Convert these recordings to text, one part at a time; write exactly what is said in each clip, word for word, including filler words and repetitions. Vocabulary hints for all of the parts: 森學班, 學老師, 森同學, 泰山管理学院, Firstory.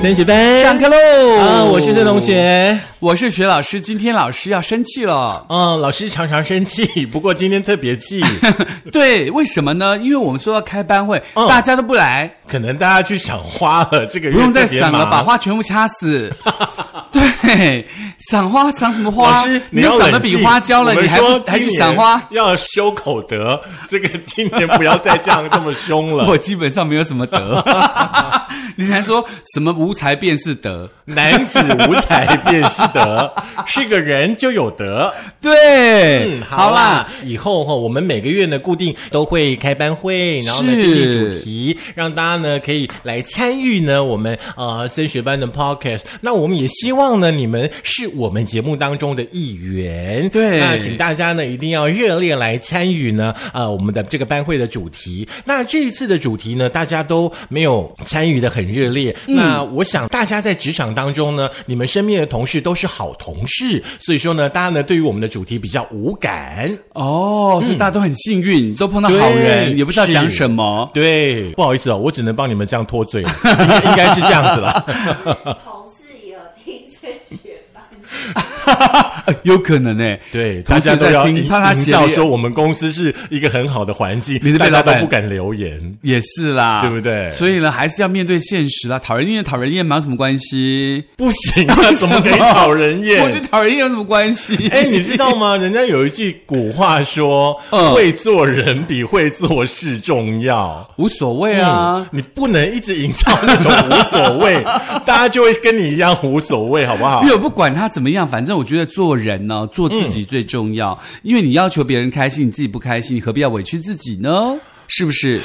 三学班上课喽！啊，我是郑同学，我是学老师。今天老师要生气了。嗯，老师常常生气，不过今天特别气。对，为什么呢？因为我们说要开班会，嗯、大家都不来，可能大家去赏花了。这个月不用再赏了，把花全部掐死。对，赏花赏什么花？老师，你要长得比花娇了，你还不还去赏花？要修口德，这个今年不要再这样这么凶了。我基本上没有什么德。你才说什么无才便是德，男子无才便是德，是个人就有德。对，嗯、好啦，以后哈、哦，我们每个月呢固定都会开班会，然后呢定定主题，让大家呢可以来参与呢我们呃升学班的 podcast。那我们也希望呢你们是我们节目当中的一员。对，那请大家呢一定要热烈来参与呢呃我们的这个班会的主题。那这一次的主题呢，大家都没有参与的很热烈。嗯、那我想大家在职场当中呢，你们身边的同事都是好同事，所以说呢，大家呢对于我们的主题比较无感哦，所以大家都很幸运，嗯、都碰到好人，也不知道讲什么。对，不好意思哦，我只能帮你们这样脱罪了，应该是这样子啦。同事也有听升学班，有可能哎、欸，对，大家都要听，怕他笑说我们公司是一个很好的环境，大家都不敢留言，也是啦，对不对？所以呢，还是要面对现实啦。讨人厌，讨人厌，没有什么关系？不行啊，怎么可以讨人厌？我觉得讨人厌有什么关系？哎，你知道吗？人家有一句古话说，嗯、会做人比会做事重要。无所谓啊，嗯、你不能一直营造那种无所谓，大家就会跟你一样无所谓，好不好？因为我不管他怎么样，反正我觉得做人呢、哦，做自己最重要。嗯、因为你要求别人开心，你自己不开心，你何必要委屈自己呢？是不是？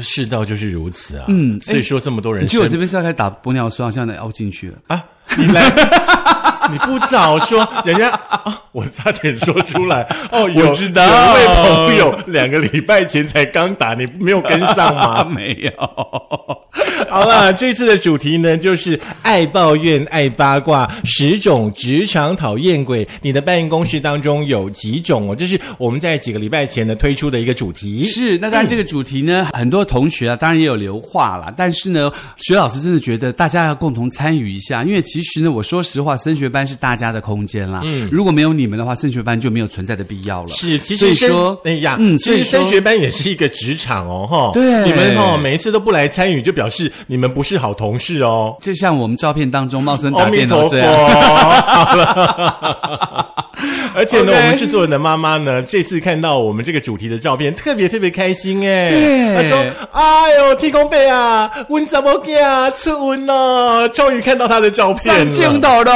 世道就是如此啊。嗯，所以说这么多人，你去我这边是要开始打玻尿酸，好像凹进去了啊！你来，你不早说，人家啊，我差点说出来哦。我知道，有一位朋友两个礼拜前才刚打，你没有跟上吗？没有。好啦，这次的主题呢就是爱抱怨爱八卦，十种职场讨厌鬼，你的办公室当中有几种哦？这是我们在几个礼拜前呢推出的一个主题。是，那当然这个主题呢、嗯、很多同学啊当然也有留话啦，但是呢学老师真的觉得大家要共同参与一下，因为其实呢我说实话，升学班是大家的空间啦，嗯，如果没有你们的话，升学班就没有存在的必要了。是，其实说哎呀，嗯，所以升学班也是一个职场哦齁，对，你们齁、哦、每一次都不来参与，就表示你们不是好同事哦，就像我们照片当中，茂森打电脑这样。而且呢， okay. 我们制作人的妈妈呢，这次看到我们这个主题的照片，特别特别开心哎。对，她说：“哎呦，天公伯啊，温怎么给啊，出温了，终于看到她的照片了，上镜头了。”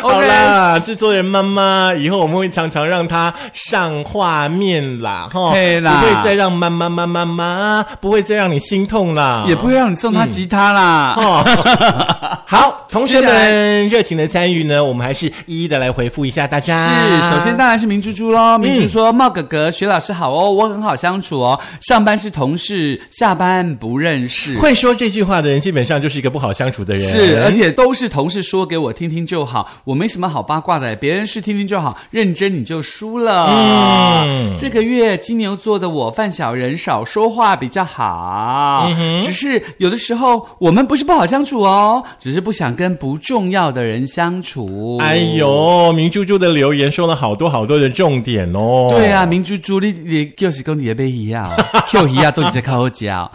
好啦，制作人妈妈，以后我们会常常让她上画面啦，哈，对啦，不会再让妈妈妈妈妈，不会再让你心痛啦，也不会让你送她吉他啦。嗯哦、好，同学们热情的参与呢，我们还是一一的来。来回复一下大家。是，首先当然是明珠珠咯。明珠说：“茂哥哥，学老师好哦，我很好相处哦，上班是同事，下班不认识。”会说这句话的人，基本上就是一个不好相处的人。是，而且都是同事说给我听听就好，我没什么好八卦的，别人是听听就好，认真你就输了。嗯，这个月金牛座的我犯小人，少说话比较好。嗯、只是有的时候我们不是不好相处哦，只是不想跟不重要的人相处。哎呦。哦，明珠珠的留言说了好多好多的重点哦。对啊，明珠珠，你你就是跟你的被一样，就一样都你在靠后脚。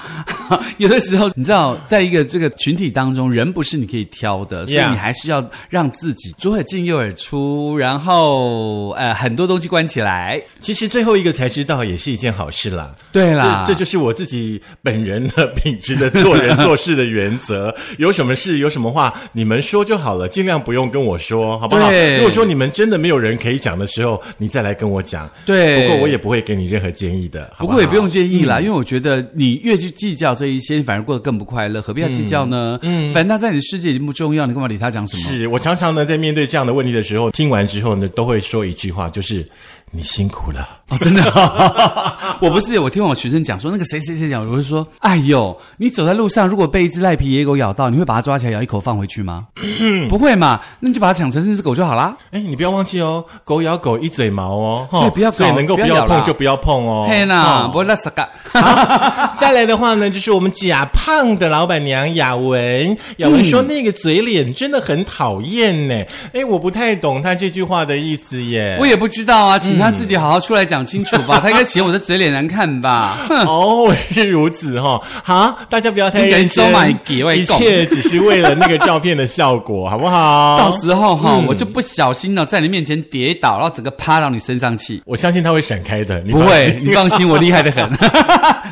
有的时候，你知道，在一个这个群体当中，人不是你可以挑的，所以你还是要让自己左耳进右耳出，然后呃很多东西关起来。其实最后一个才知道也是一件好事啦。对啦，这, 这就是我自己本人的秉持的做人做事的原则。有什么事有什么话，你们说就好了，尽量不用跟我说，好不好？对，如果说你们真的没有人可以讲的时候，你再来跟我讲。对，不过我也不会给你任何建议的，好不好？不过也不用建议啦、嗯，因为我觉得你越去计较。这一些你反而过得更不快乐，何必要计较呢？嗯，嗯反正他在你的世界已经不重要，你干嘛理他讲什么？是我常常呢在面对这样的问题的时候，听完之后呢，都会说一句话，就是你辛苦了哦，真的、哦。我不是，我听我学生讲说，那个谁谁谁讲，我就说，哎呦，你走在路上，如果被一只赖皮野狗咬到，你会把它抓起来咬一口放回去吗？不会嘛，那你就把它抢成那只狗就好啦。哎，你不要忘记哦，狗咬狗一嘴毛哦，所以不要搞，所以能够不要碰就不要碰哦。嘿呐，不拉撒嘎。再来的话呢，就是我们假胖的老板娘雅文，雅文说那个嘴脸真的很讨厌呢。哎，我不太懂她这句话的意思耶。我也不知道啊，请她自己好好出来讲清楚吧。她应该嫌我的嘴脸。也难看吧？哦，是如此哈、哦。好，大家不要太认真，一切只是为了那个照片的效果，好不好？到时候哈、哦，嗯、我就不小心呢、哦，在你面前跌倒，然后整个趴到你身上去。我相信他会闪开的，你不会，你放心，我厉害得很，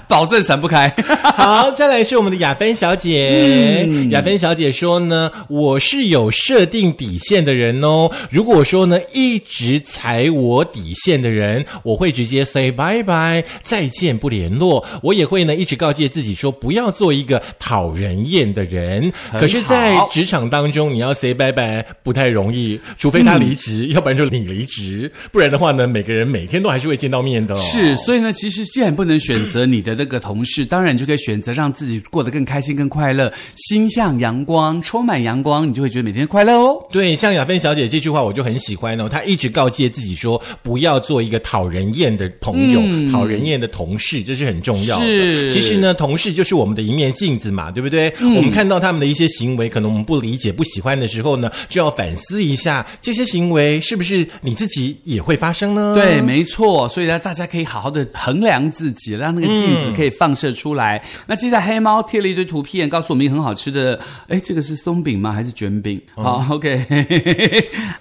保证闪不开。好，再来是我们的雅芬小姐。嗯、雅芬小姐说呢，我是有设定底线的人哦。如果说呢，一直踩我底线的人，我会直接 say bye bye。再见不联络，我也会呢一直告诫自己说不要做一个讨人厌的人。可是在职场当中你要 say 拜拜不太容易，除非他离职、嗯、要不然就你离职，不然的话呢每个人每天都还是会见到面的、哦、是。所以呢其实既然不能选择你的那个同事，当然你就可以选择让自己过得更开心更快乐，心向阳光，充满阳光，你就会觉得每天快乐哦。对，像雅芬小姐这句话我就很喜欢哦，她一直告诫自己说不要做一个讨人厌的朋友、嗯、讨人人厌的同事，这是很重要的。其实呢同事就是我们的一面镜子嘛，对不对、嗯、我们看到他们的一些行为可能我们不理解不喜欢的时候呢，就要反思一下这些行为是不是你自己也会发生呢？对，没错。所以呢大家可以好好的衡量自己，让那个镜子可以放射出来、嗯、那接下来黑猫贴了一堆图片告诉我们一个很好吃的，诶这个是松饼吗还是卷饼、嗯、好 OK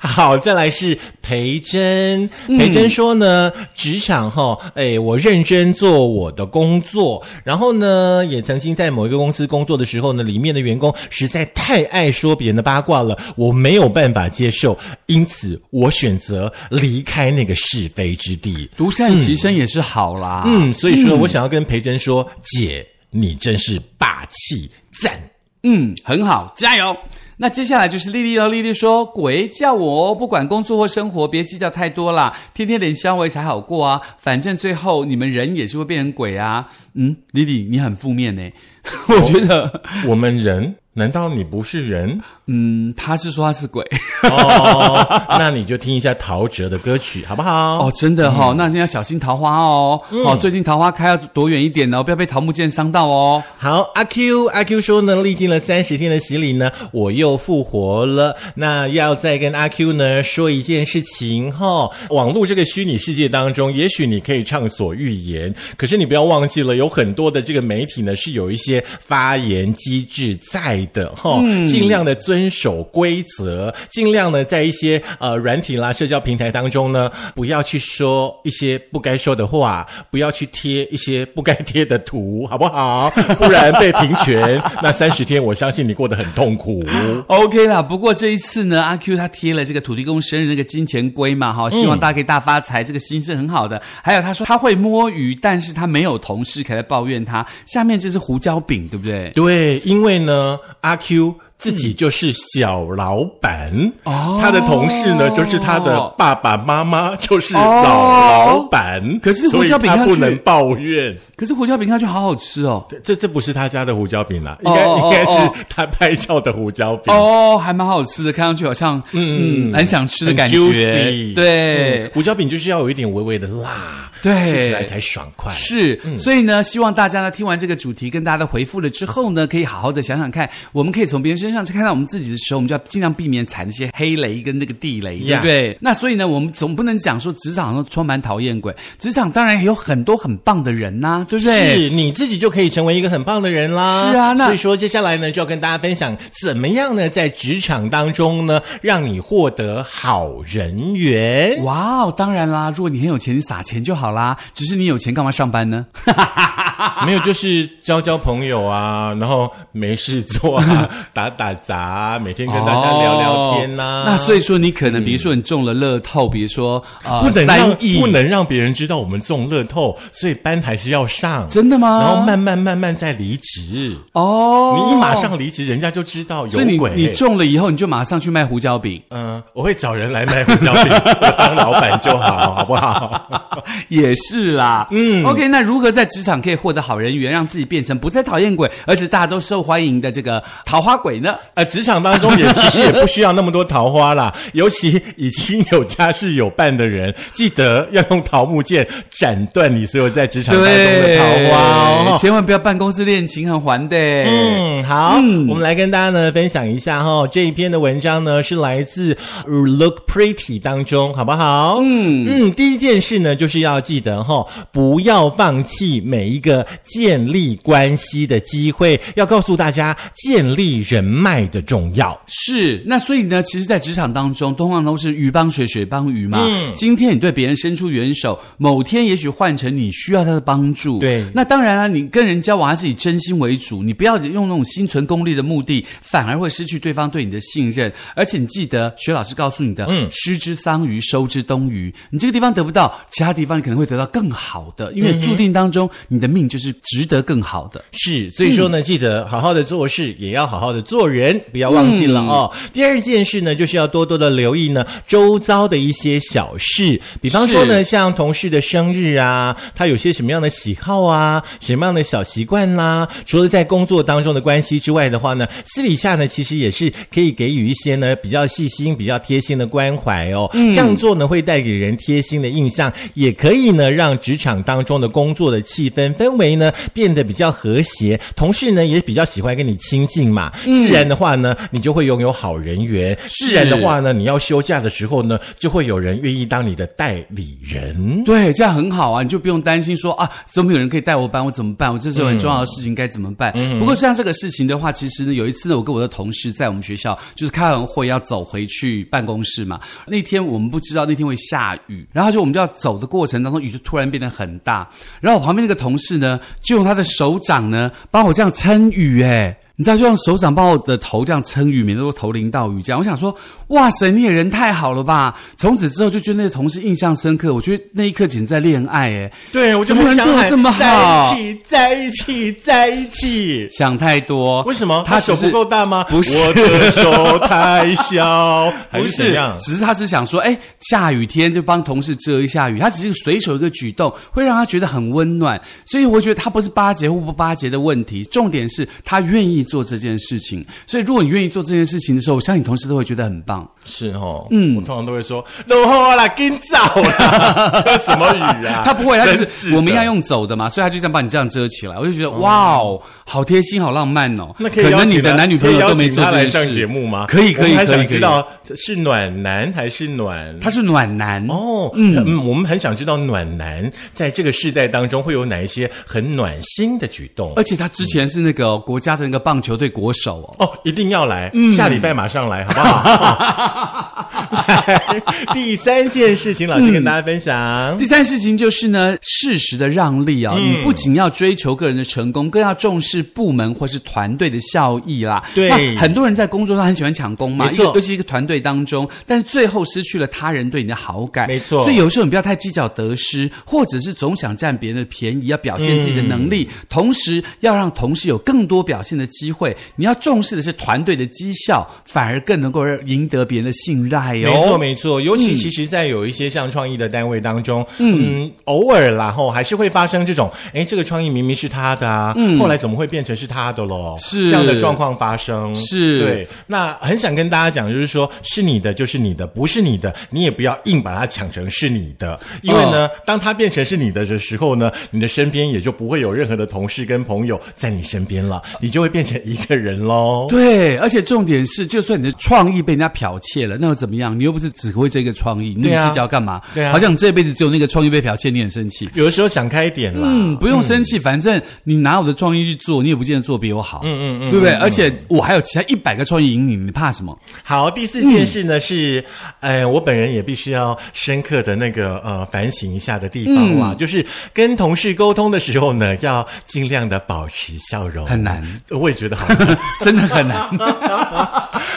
好，再来是培珍。培珍说呢、嗯、职场齁、哦、诶我认真做我的工作，然后呢也曾经在某一个公司工作的时候呢，里面的员工实在太爱说别人的八卦了，我没有办法接受，因此我选择离开那个是非之地，独善其身也是好啦。 嗯, 嗯，所以说我想要跟培珍说、嗯、姐你真是霸气，赞。嗯，很好，加油。那接下来就是莉莉哦，莉莉说：“鬼叫我哦，不管工作或生活，别计较太多啦，天天脸消微才好过啊。反正最后你们人也是会变成鬼啊。”嗯，莉莉，你很负面欸。我觉得我们人。难道你不是人？嗯，他是说他是鬼。哦，那你就听一下陶喆的歌曲，好不好？哦，真的哈、哦，嗯、那你要小心桃花哦。嗯、哦，最近桃花开要躲远一点哦，不要被桃木剑伤到哦。好，阿 Q， 阿 Q 说呢，历经了三十天的洗礼呢，我又复活了。那要再跟阿 Q 呢说一件事情哈、哦，网络这个虚拟世界当中，也许你可以畅所欲言，可是你不要忘记了，有很多的这个媒体呢是有一些发言机制在。的齁，尽量的遵守规则，尽量呢在一些呃软体啦、社交平台当中呢，不要去说一些不该说的话，不要去贴一些不该贴的图，好不好？不然被停权，那三十天我相信你过得很痛苦。OK 啦，不过这一次呢，阿 Q 他贴了这个土地公生日那个金钱龟嘛，哈，希望大家可以大发财，嗯、这个心是很好的。还有他说他会摸鱼，但是他没有同事可以来抱怨他。下面这是胡椒饼，对不对？对，因为呢。阿 Q 自己就是小老板、嗯、他的同事呢、哦、就是他的爸爸妈妈就是老老板、哦、可是胡椒饼他不能抱怨。可是胡椒饼他就好好吃哦，这这不是他家的胡椒饼啦、啊、应该、哦、应该是他拍照的胡椒饼哦，还蛮好吃的，看上去好像嗯很想吃的感觉， juicy, 对、嗯、胡椒饼就是要有一点微微的辣，对，吃起来才爽快。是，嗯、所以呢，希望大家呢听完这个主题跟大家的回复了之后呢，可以好好的想想看，我们可以从别人身上去看到我们自己的时候，我们就要尽量避免踩那些黑雷跟那个地雷， yeah. 对不对？那所以呢，我们总不能讲说职场上充满讨厌鬼，职场当然也有很多很棒的人呐、啊，对不对？是，你自己就可以成为一个很棒的人啦。是啊，那所以说接下来呢，就要跟大家分享怎么样呢，在职场当中呢，让你获得好人缘。哇哦，当然啦，如果你很有钱，你撒钱就好。好啦，只是你有钱干嘛上班呢？没有，就是交交朋友啊，然后没事做啊，打打杂，每天跟大家聊聊天啦、啊哦。那所以说，你可能比如说你中了乐透，嗯、比如说啊、呃，不能让不能让别人知道我们中乐透，所以班还是要上。真的吗？然后慢慢慢慢再离职。哦，你一马上离职，人家就知道有鬼。所以你你中了以后，你就马上去卖胡椒饼。嗯、呃，我会找人来卖胡椒饼，我当老板就好，好不好？也是啦。嗯 ，OK， 那如何在职场可以获得好人缘，让自己变成不再讨厌鬼，而且大家都受欢迎的这个桃花鬼呢？呃，职场当中也其实也不需要那么多桃花啦，尤其已经有家室有伴的人，记得要用桃木剑斩断你所有在职场当中的桃花哦，千万不要办公室恋情，很还的。嗯，好，嗯我们来跟大家呢分享一下哈、哦，这一篇的文章呢是来自 Look Pretty 当中，好不好？嗯嗯，第一件事呢就是要记得哈、哦，不要放弃每一个建立关系的机会，要告诉大家建立人脉的重要。是，那所以呢，其实在职场当中，通常都是鱼帮水，水帮鱼嘛。嗯，今天你对别人伸出援手，某天也许换成你需要他的帮助。对，那当然啦、啊，你跟人交往还是以真心为主，你不要用那种心存功利的目的，反而会失去对方对你的信任。而且你记得，薛老师告诉你的，嗯，失之桑榆，收之东隅。你这个地方得不到，其他地方你可能会得到更好的，因为注定当中、嗯、你的命就是值得更好的。是，所以说呢，嗯、记得好好的做事，也要好好的做人，不要忘记了哦。嗯、第二件事呢，就是要多多的留意呢周遭的一些小事，比方说呢，像同事的生日啊，他有些什么样的喜好啊，什么样的小习惯啦、啊。除了在工作当中的关系之外的话呢，私底下呢，其实也是可以给予一些呢比较细心、比较贴心的关怀哦。嗯、这样做呢，会带给人贴心的印象，也可以呢让职场当中的工作的气氛氛围呢变得比较和谐，同事呢也比较喜欢跟你亲近嘛，自然的话呢，你就会拥有好人缘。自然的话呢，你要休假的时候呢，就会有人愿意当你的代理人。对，这样很好啊，你就不用担心说啊，都没有人可以带我班，我怎么办？我这时候很重要的事情该怎么办？嗯、不过像这个事情的话，其实呢，有一次呢，我跟我的同事在我们学校就是开完会要走回去办公室嘛，那天我们不知道那天会下雨，然后就我们就要走的过程当中，雨就突然变得很大，然后我旁边那个同事呢，就用他的手掌呢，帮我这样撑雨诶。你知道，就用手掌把我的头这样撑雨，免得我头淋到雨这样。我想说，哇塞，你也人太好了吧！从此之后就觉得那个同事印象深刻，我觉得那一刻简直在恋爱哎。对，我就很想喊这么好，在一起，在一起，在一起。想太多，为什么？他手不够大吗？不是，我的手太小，不是，只是他只想说，哎，下雨天就帮同事遮一下雨。他只是随手一个举动，会让他觉得很温暖。所以我觉得他不是巴结或不巴结的问题，重点是他愿意做这件事情，所以如果你愿意做这件事情的时候，我相信同事都会觉得很棒。是哦，嗯，我通常都会说落雨啦，紧走啦，遮什么雨啊？他不会，他就是我们要用走的嘛，所以他就这样把你这样遮起来。我就觉得、嗯、哇哦，好贴心，好浪漫哦。那可以邀请他，可能你的男女朋友都没做这件事，可以邀请他来上节目吗？可以，可以，可以。我想知道是暖男还是暖？他是暖男哦。嗯, 嗯，我们很想知道暖男在这个世代当中会有哪一些很暖心的举动。而且他之前是那个、哦嗯、国家的那个棒球队国手哦，哦，一定要来，嗯、下礼拜马上来，好不好？第三件事情，老师跟大家分享、嗯。第三事情就是呢，适时的让利啊、哦嗯，你不仅要追求个人的成功，更要重视部门或是团队的效益啦。对，那很多人在工作上很喜欢抢功嘛，没错，尤其是一个团队当中，但是最后失去了他人对你的好感，没错。所以有时候你不要太计较得失，或者是总想占别人的便宜，要表现自己的能力，嗯、同时要让同事有更多表现的机会。机会，你要重视的是团队的绩效，反而更能够赢得别人的信赖哦。没错，没错，尤其其实在有一些像创意的单位当中，嗯，嗯偶尔啦后还是会发生这种，哎，这个创意明明是他的啊，嗯、后来怎么会变成是他的咯？是这样的状况发生，是对。那很想跟大家讲，就是说是你的就是你的，不是你的，你也不要硬把它抢成是你的，因为呢，哦、当它变成是你的的时候呢，你的身边也就不会有任何的同事跟朋友在你身边了，你就会变成一个人咯。对，而且重点是，就算你的创意被人家剽窃了，那又怎么么样，你又不是只会这个创意，那你计较干嘛？对啊，好像你这辈子只有那个创意被剽窃，你很生气。有的时候想开一点啦，嗯，不用生气，嗯，反正你拿我的创意去做，你也不见得做比我好，嗯嗯嗯，对不对？嗯，而且我还有其他一百个创意赢你，你怕什么？好，第四件事呢，嗯，是，呃，我本人也必须要深刻的那个呃反省一下的地方啦，嗯，就是跟同事沟通的时候呢，要尽量的保持笑容，很难，我也觉得好难，真的很难。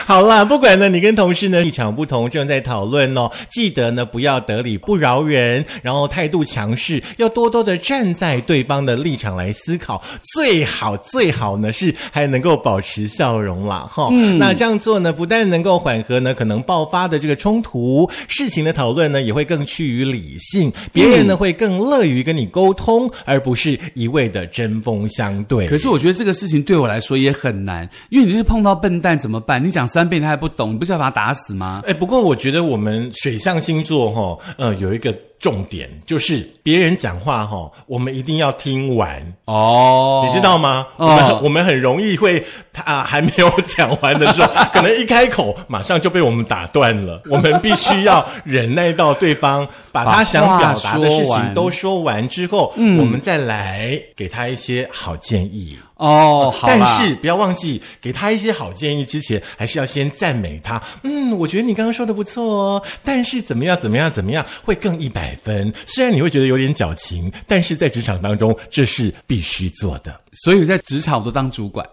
好啦，不管呢，你跟同事呢立场不同，正在讨论哦，记得呢不要得理不饶人，然后态度强势，要多多的站在对方的立场来思考，最好最好呢是还能够保持笑容啦，哈，嗯。那这样做呢，不但能够缓和呢可能爆发的这个冲突，事情的讨论呢也会更趋于理性，别人呢，嗯，会更乐于跟你沟通，而不是一味的针锋相对。可是我觉得这个事情对我来说也很难，因为你就是碰到笨蛋怎么办？你讲三遍他还不懂，你不是要把他打死吗？哎，不过我觉得我们水象星座哈，哦，呃，有一个重点就是别人讲话哈，哦，我们一定要听完哦，你知道吗？哦，我们我们很容易会啊，还没有讲完的时候，可能一开口马上就被我们打断了。我们必须要忍耐到对方把他想表达的事情都说完之后，嗯，我们再来给他一些好建议。哦，好啦，但是不要忘记给他一些好建议之前，还是要先赞美他。嗯，我觉得你刚刚说的不错哦，但是怎么样怎么样怎么样会更一百分。虽然你会觉得有点矫情，但是在职场当中这是必须做的。所以我在职场我都当主管。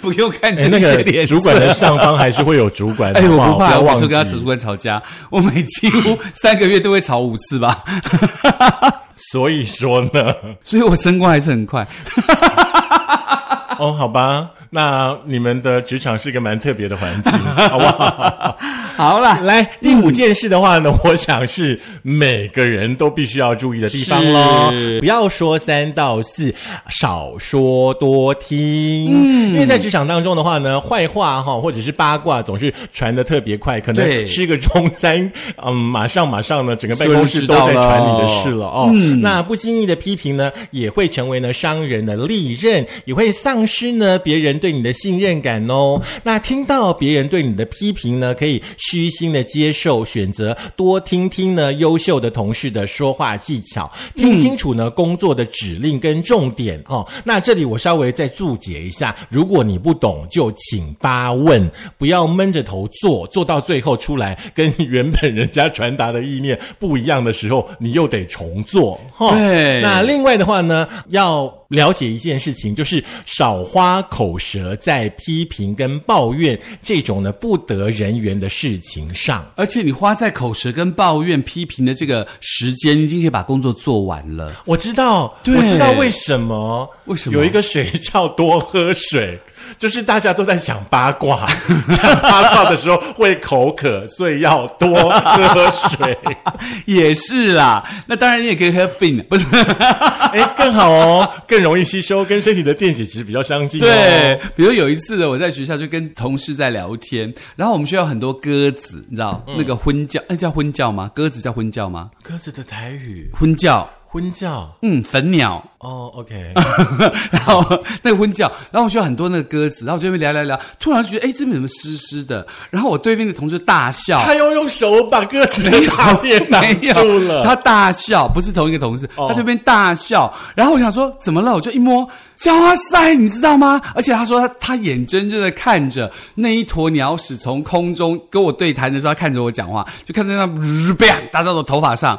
不用看这些脸色，主管的上方还是会有主管的。哎，我不怕，我每次跟他主管吵架，我每几乎三个月都会吵五次吧。所以说呢，所以我升官还是很快。哦，好吧，那你们的职场是一个蛮特别的环境，好不好？好啦，来第五件事的话呢，嗯，我想是每个人都必须要注意的地方咯。不要说三道四，少说多听。嗯，因为在职场当中的话呢，坏话哈或者是八卦总是传得特别快，可能吃个中餐，嗯，马上马上呢，整个办公室都在传你的事了哦，嗯。那不经意的批评呢，也会成为呢伤人的利刃，也会丧失呢别人对你的信任感哦。那听到别人对你的批评呢，可以虚心的接受，选择多听听呢优秀的同事的说话技巧，听清楚呢，嗯，工作的指令跟重点哦。那这里我稍微再注解一下，如果你不懂就请发问，不要闷着头做，做到最后出来跟原本人家传达的意念不一样的时候，你又得重做哈，哦。那另外的话呢，要了解一件事情，就是少花口舌在批评跟抱怨这种呢不得人缘的事情上。而且你花在口舌跟抱怨批评的这个时间，你已经可以把工作做完了。我知道，我知道为什么，为什么有一个水叫多喝水。就是大家都在讲八卦，讲八卦的时候会口渴，所以要多喝水。也是啦，那当然你也可以喝 fin， 不是？哎，更好哦，更容易吸收，跟身体的电解质比较相近哦。对，比如有一次的我在学校就跟同事在聊天，然后我们学校很多鸽子，你知道，嗯，那个婚教，那叫婚教吗？鸽子叫婚教吗？鸽子的台语婚教。婚教，嗯，粉鸟哦， oh， OK， 然后那个婚教，然后我学了很多那个鸽子，然后我就在那边聊聊聊，突然觉得哎，这边怎么湿湿的？然后我对面的同事大笑，他又用手把鸽子的大脸挡住了，他大笑，不是同一个同事， oh。 他这边大笑，然后我想说怎么了？我就一摸，哇塞，你知道吗？而且他说他他眼睁睁的看着那一坨鸟屎从空中跟我对谈的时候，他看着我讲话，就看着那啪打到我头发上。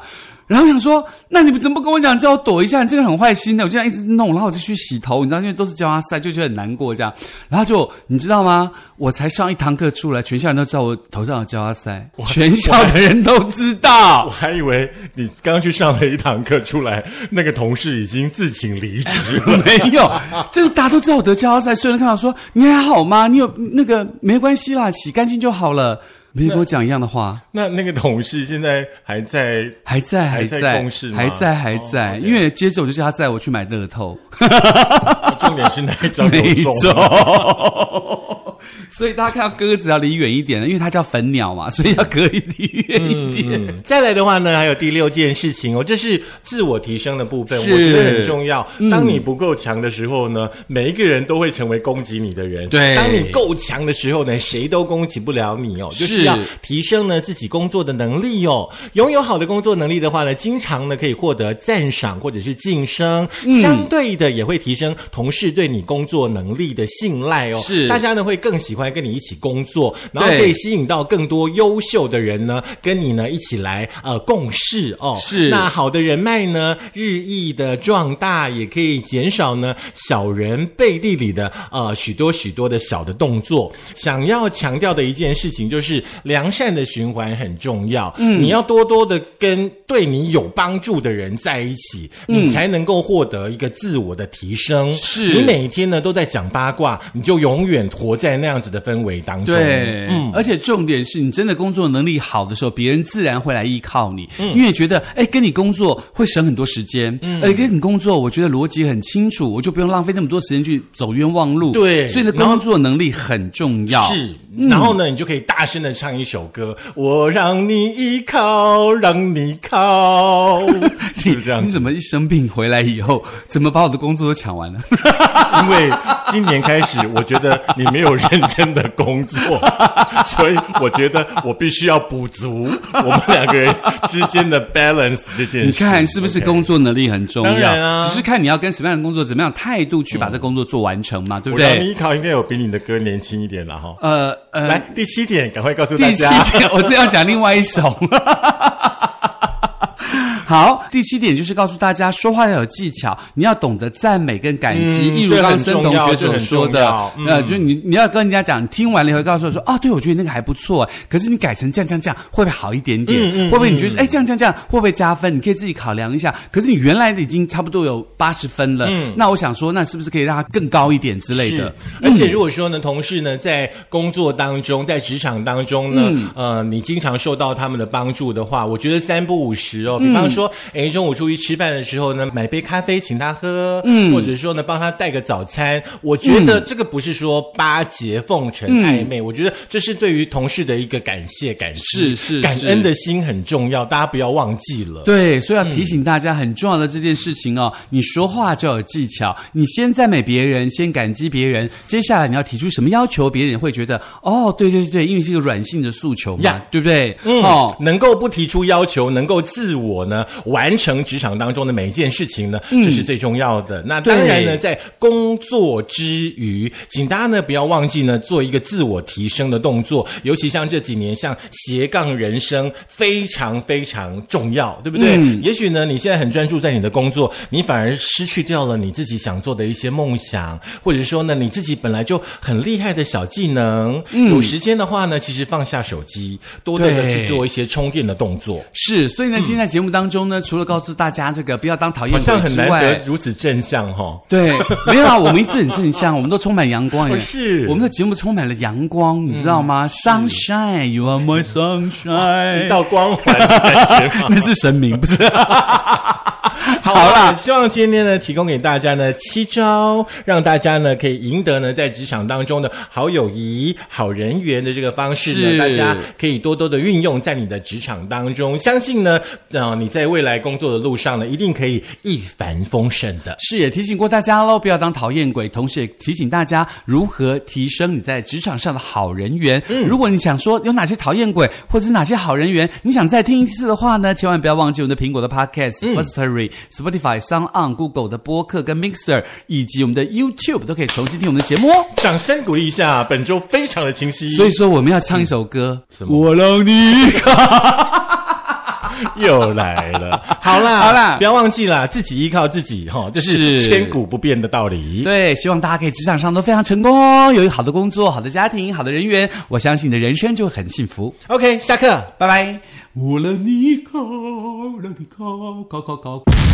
然后想说，那你们怎么不跟我讲，叫我躲一下？你这个很坏心的，我就这样一直弄，然后我就去洗头，你知道，因为都是叫他塞，就觉得很难过这样。然后就你知道吗？我才上一堂课出来，全校人都知道我头上有叫他塞，全校的人都知道。我还以为你刚去上了一堂课出来，那个同事已经自请离职了。没有，这个大家都知道我得叫他塞，所以人看到说你还好吗？你有那个没关系啦，洗干净就好了。没跟我讲一样的话。那那个同事现在还在，还在，还在公司吗？还在，还在。因为接着我就叫他载我去买乐透。重点是那一张有中。所以大家看到鸽子要离远一点，因为它叫粉鸟嘛，所以要隔离远一点、嗯嗯、再来的话呢，还有第六件事情哦，这是自我提升的部分，我觉得很重要、嗯、当你不够强的时候呢，每一个人都会成为攻击你的人，对，当你够强的时候呢，谁都攻击不了你哦，就是要提升呢自己工作的能力哦，拥有好的工作能力的话呢，经常呢可以获得赞赏或者是晋升、嗯、相对的也会提升同事对你工作能力的信赖哦，是，大家呢会更喜欢跟你一起工作，然后可以吸引到更多优秀的人呢跟你呢一起来呃共事哦，是，那好的人脉呢日益的壮大，也可以减少呢小人背地里的呃许多许多的小的动作。想要强调的一件事情就是良善的循环很重要，嗯，你要多多的跟对你有帮助的人在一起，嗯，你才能够获得一个自我的提升，是，你每一天呢都在讲八卦，你就永远活在那样子的氛围当中，对，嗯，而且重点是你真的工作能力好的时候，别人自然会来依靠你，嗯，因为觉得哎，跟你工作会省很多时间，嗯，而且跟你工作我觉得逻辑很清楚，我就不用浪费那么多时间去走冤枉路，对，所以你的工作能力很重要，是，嗯，然后呢你就可以大声的唱一首歌，我让你依靠，让你靠是不是这样？你怎么一生病回来以后，怎么把我的工作都抢完了？因为今年开始我觉得你没有认真的工作，所以我觉得我必须要补足我们两个人之间的 balance 这件事。你看是不是工作能力很重要？当然啊，只是看你要跟什么样的工作，怎么样的态度去把这工作做完成嘛，嗯，对不对？我让你依靠应该有比你的歌年轻一点啦齁。呃呃，来第七点，赶快告诉大家。第七点，我正要讲另外一首。好，第七点就是告诉大家说话要有技巧，你要懂得赞美跟感激，一、嗯、如刚刚森同学所说的，嗯、呃，就你你要跟人家讲，听完了以后告诉我说，啊，对，我觉得那个还不错，可是你改成这样这样这样，会不会好一点点？嗯嗯、会不会你觉得哎、嗯、这样这样这样会不会加分？你可以自己考量一下。可是你原来已经差不多有八十分了，嗯，那我想说，那是不是可以让它更高一点之类的？而且如果说呢，同事呢在工作当中，在职场当中呢，嗯、呃，你经常受到他们的帮助的话，我觉得三不五时哦，比方说。嗯说，哎，中午出去吃饭的时候呢，买杯咖啡请他喝，嗯，或者说呢，帮他带个早餐。我觉得这个不是说巴结、奉承、暧昧，嗯，我觉得这是对于同事的一个感谢、感激、是是感恩的心很重要，大家不要忘记了。对，所以要提醒大家很重要的这件事情哦，嗯，你说话就要有技巧，你先赞美别人，先感激别人，接下来你要提出什么要求，别人会觉得哦，对对对，因为是一个软性的诉求嘛， yeah, 对不对？嗯，哦，能够不提出要求，能够自我呢。完成职场当中的每一件事情呢，嗯，这是最重要的。那当然呢，在工作之余，请大家呢不要忘记呢做一个自我提升的动作，尤其像这几年，像斜杠人生非常非常重要，对不对？嗯，也许呢，你现在很专注在你的工作，你反而失去掉了你自己想做的一些梦想，或者说呢，你自己本来就很厉害的小技能。嗯，有时间的话呢，其实放下手机，多多的去做一些充电的动作。是，所以呢，现在节目当中，嗯中呢，除了告诉大家这个不要当讨厌鬼之外，好像很难得如此正向哈，哦。对，没有啊，我们一直很正向，我们都充满阳光。是，我们的节目充满了阳光，你知道吗，嗯？Sunshine, you are my sunshine， 一道光环的感觉吗？那是神明，不是。好啦，希望今天呢提供给大家呢七招，让大家呢可以赢得呢在职场当中的好友谊、好人缘的这个方式呢，大家可以多多的运用在你的职场当中。相信呢，呃，你在未来工作的路上呢，一定可以一帆风顺的。是，也提醒过大家咯，不要当讨厌鬼，同时也提醒大家如何提升你在职场上的好人缘。嗯，如果你想说有哪些讨厌鬼或者是哪些好人缘，你想再听一次的话呢，千万不要忘记我们的苹果的 podcast、嗯、Firstory Spotify、SoundOn、Google 的播客跟 Mixer， 以及我们的 YouTube 都可以重新听我们的节目哦。掌声鼓励一下，本周非常的清晰。所以说我们要唱一首歌，什么？我让你又来了。好啦好啦，不要忘记啦，自己依靠自己齁，这是千古不变的道理。对，希望大家可以职场上都非常成功哦，有好的工作、好的家庭、好的人缘，我相信你的人生就很幸福。 OK， 下课，拜拜。我让你靠，让你靠，靠靠靠。